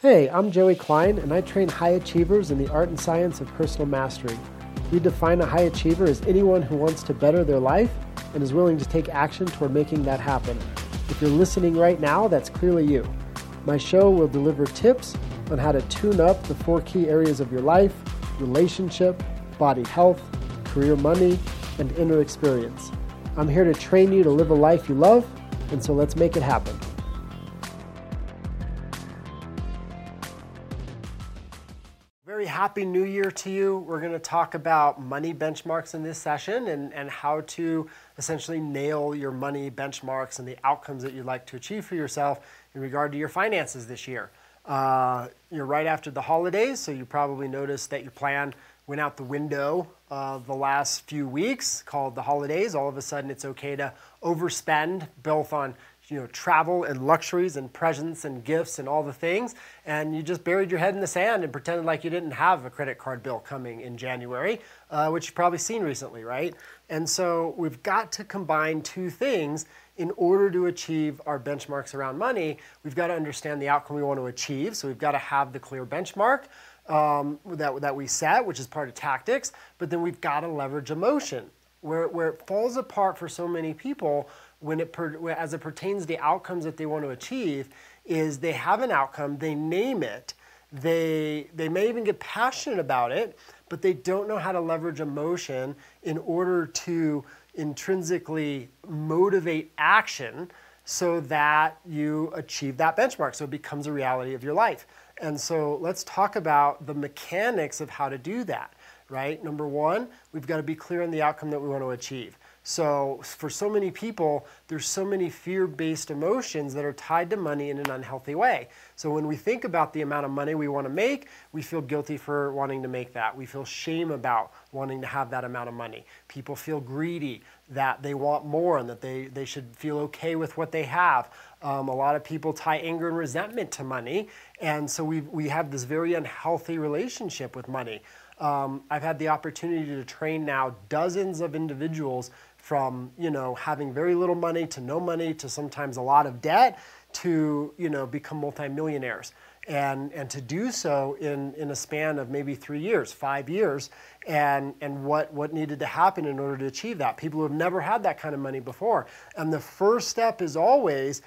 Hey, I'm Joey Klein, and I train high achievers in the art and science of personal mastery. We define a high achiever as anyone who wants to better their life and is willing to take action toward making that happen. If you're listening right now, that's clearly you. My show will deliver tips on how to tune up the 4 key areas of your life: relationship, body health, career, money, and inner experience. I'm here to train you to live a life you love, and so let's make it happen. Very happy new year to you. We're going to talk about money benchmarks in this session and how to essentially nail your money benchmarks and the outcomes that you'd like to achieve for yourself in regard to your finances this year. You're right after the holidays, so you probably noticed that your plan went out the window the last few weeks, called the holidays. All of a sudden, it's okay to overspend, both on travel and luxuries and presents and gifts and all the things, and you just buried your head in the sand and pretended like you didn't have a credit card bill coming in January, which you've probably seen recently, right? And so we've got to combine two things in order to achieve our benchmarks around money. We've got to understand the outcome we want to achieve, so we've got to have the clear benchmark that we set, which is part of tactics, but then we've got to leverage emotion. Where it falls apart for so many people as it pertains to the outcomes that they want to achieve is they have an outcome, they name it, they may even get passionate about it, but they don't know how to leverage emotion in order to intrinsically motivate action so that you achieve that benchmark, so it becomes a reality of your life. And so let's talk about the mechanics of how to do that. Right? Number one, we've got to be clear on the outcome that we want to achieve. So for so many people, there's so many fear-based emotions that are tied to money in an unhealthy way. So when we think about the amount of money we want to make, we feel guilty for wanting to make that. We feel shame about wanting to have that amount of money. People feel greedy, that they want more and that they should feel okay with what they have. A lot of people tie anger and resentment to money, and so we have this very unhealthy relationship with money. I've had the opportunity to train now dozens of individuals from, having very little money to no money to sometimes a lot of debt to, become multimillionaires. And to do so in a span of maybe 3 years, 5 years, and what needed to happen in order to achieve that. People who have never had that kind of money before. And the first step is always,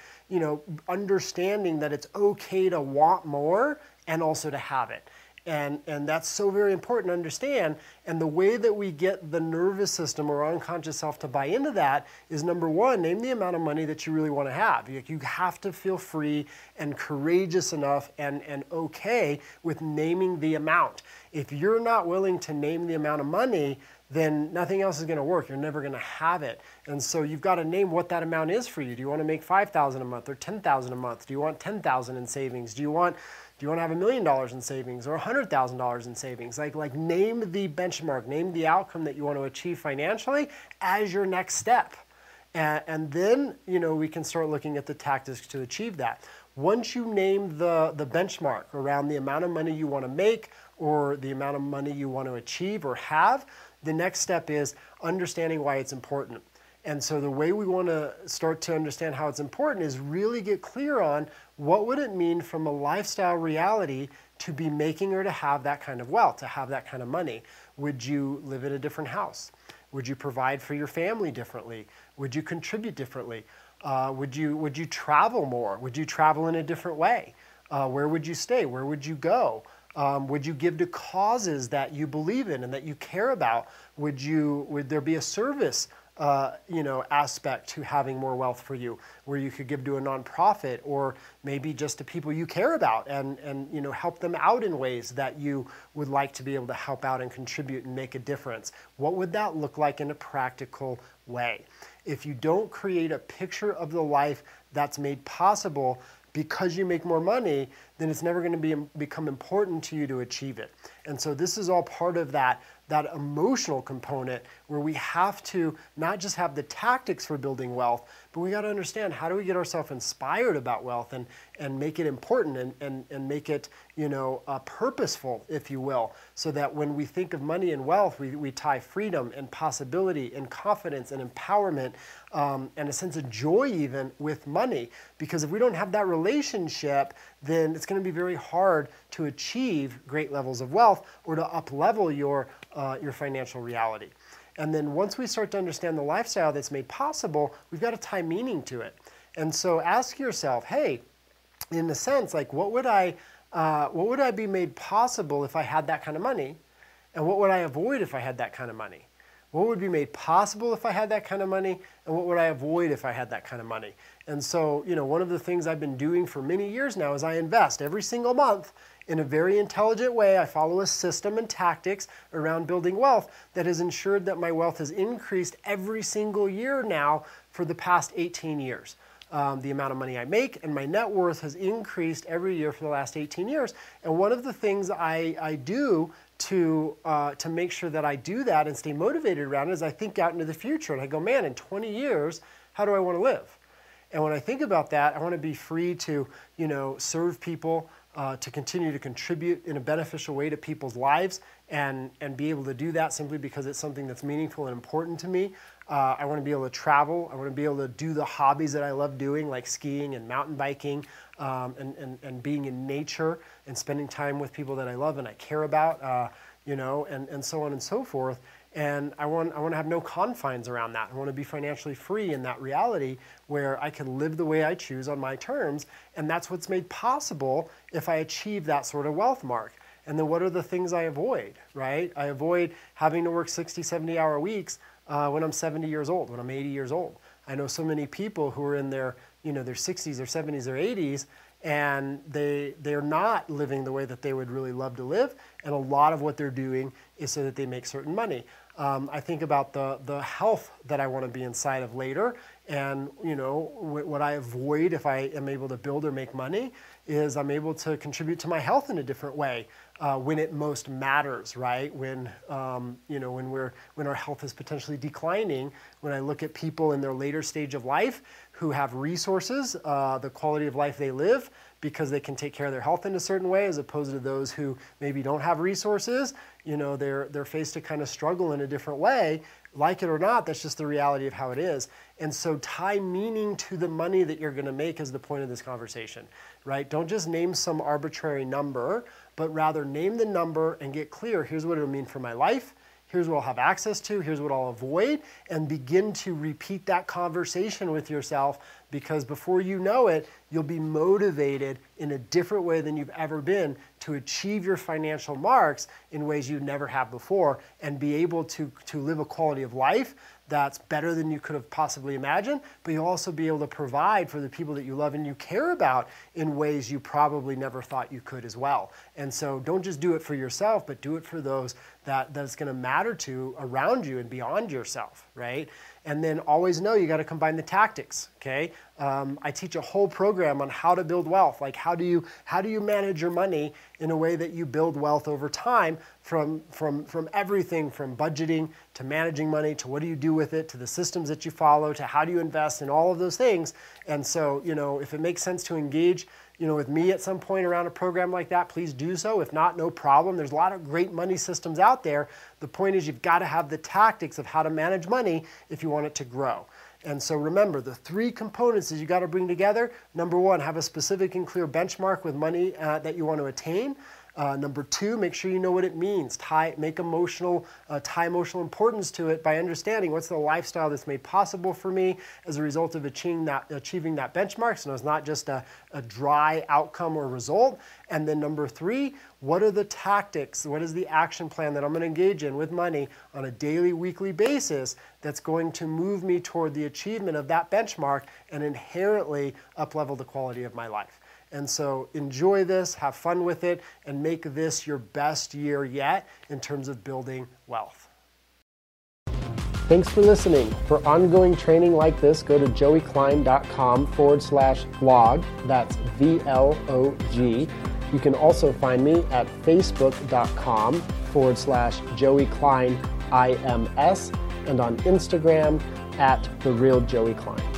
understanding that it's okay to want more and also to have it. And that's so very important to understand. And the way that we get the nervous system or unconscious self to buy into that is, number one, name the amount of money that you really want to have. You have to feel free and courageous enough and okay with naming the amount. If you're not willing to name the amount of money, then nothing else is going to work. You're never going to have it. And so you've got to name what that amount is for you. Do you want to make $5,000 a month or $10,000 a month? Do you want $10,000 in savings? Do you want to have $1 million in savings or $100,000 in savings? Like name the benchmark, name the outcome that you want to achieve financially as your next step. And then, we can start looking at the tactics to achieve that. Once you name the benchmark around the amount of money you want to make or the amount of money you want to achieve or have, the next step is understanding why it's important. And so the way we want to start to understand how it's important is really get clear on what would it mean from a lifestyle reality to be making or to have that kind of wealth, to have that kind of money. Would you live in a different house? Would you provide for your family differently? Would you contribute differently? Would you travel more? Would you travel in a different way? Where would you stay? Where would you go? Would you give to causes that you believe in and that you care about? Would there be a service aspect to having more wealth for you, where you could give to a nonprofit or maybe just to people you care about and help them out in ways that you would like to be able to help out and contribute and make a difference? What would that look like in a practical way? If you don't create a picture of the life that's made possible because you make more money, then it's never going to become important to you to achieve it. And so this is all part of that that emotional component where we have to not just have the tactics for building wealth, but we got to understand how do we get ourselves inspired about wealth and make it important and make it, you know, purposeful, if you will, so that when we think of money and wealth, we tie freedom and possibility and confidence and empowerment and a sense of joy even with money. Because if we don't have that relationship, then it's going to be very hard to achieve great levels of wealth or to up-level your financial reality. And then once we start to understand the lifestyle that's made possible, we've got to tie meaning to it. And so ask yourself, hey, in a sense, like what would I be made possible if I had that kind of money? And what would I avoid if I had that kind of money? What would be made possible if I had that kind of money? And what would I avoid if I had that kind of money? And so, you know, one of the things I've been doing for many years now is I invest every single month in a very intelligent way. I follow a system and tactics around building wealth that has ensured that my wealth has increased every single year now for the past 18 years. The amount of money I make and my net worth has increased every year for the last 18 years. And one of the things I do to make sure that I do that and stay motivated around it is I think out into the future. And I go, man, in 20 years, how do I want to live? And when I think about that, I want to be free to, you know, serve people, to continue to contribute in a beneficial way to people's lives and be able to do that simply because it's something that's meaningful and important to me. I want to be able to travel. I want to be able to do the hobbies that I love doing, like skiing and mountain biking and being in nature and spending time with people that I love and I care about, you know, and so on and so forth. And I want to have no confines around that. I want to be financially free in that reality where I can live the way I choose on my terms. And that's what's made possible if I achieve that sort of wealth mark. And then what are the things I avoid, right? I avoid having to work 60, 70-hour weeks when I'm 70 years old, when I'm 80 years old. I know so many people who are in their, you know, their 60s, their 70s, their 80s, and they're not living the way that they would really love to live. And a lot of what they're doing is so that they make certain money. I think about the health that I want to be inside of later, and you know what I avoid if I am able to build or make money is I'm able to contribute to my health in a different way when it most matters, right? When you know when our health is potentially declining. When I look at people in their later stage of life who have resources, the quality of life they live, because they can take care of their health in a certain way, as opposed to those who maybe don't have resources, you know, they're faced to kind of struggle in a different way. Like it or not, that's just the reality of how it is. And so tie meaning to the money that you're going to make is the point of this conversation, right? Don't just name some arbitrary number, but rather name the number and get clear. Here's what it'll mean for my life. Here's what I'll have access to. Here's what I'll avoid. And begin to repeat that conversation with yourself, because before you know it, you'll be motivated in a different way than you've ever been to achieve your financial marks in ways you never have before and be able to live a quality of life that's better than you could have possibly imagined, but you'll also be able to provide for the people that you love and you care about in ways you probably never thought you could as well. And so don't just do it for yourself, but do it for those that it's going to matter to around you and beyond yourself, right? And then always know you got to combine the tactics, okay? I teach a whole program on how to build wealth, like how do you manage your money in a way that you build wealth over time from everything from budgeting to managing money to what do you do with it to the systems that you follow to how do you invest in all of those things. And so, you know, if it makes sense to engage, you know, with me at some point around a program like that, please do so. If not, no problem. There's a lot of great money systems out there. The point is you've got to have the tactics of how to manage money if you want it to grow. And so remember, the three components that you got to bring together. Number one, have a specific and clear benchmark with money that you want to attain. Number two, make sure you know what it means. Tie emotional importance to it by understanding what's the lifestyle that's made possible for me as a result of achieving that benchmark. So it's not just a dry outcome or result. And then number three, what are the tactics? What is the action plan that I'm going to engage in with money on a daily, weekly basis that's going to move me toward the achievement of that benchmark and inherently up-level the quality of my life? And so enjoy this, have fun with it, and make this your best year yet in terms of building wealth. Thanks for listening. For ongoing training like this, go to joeyklein.com/blog. That's VLOG. You can also find me at facebook.com/Joey Klein IMS and on Instagram at The Real Joey Klein.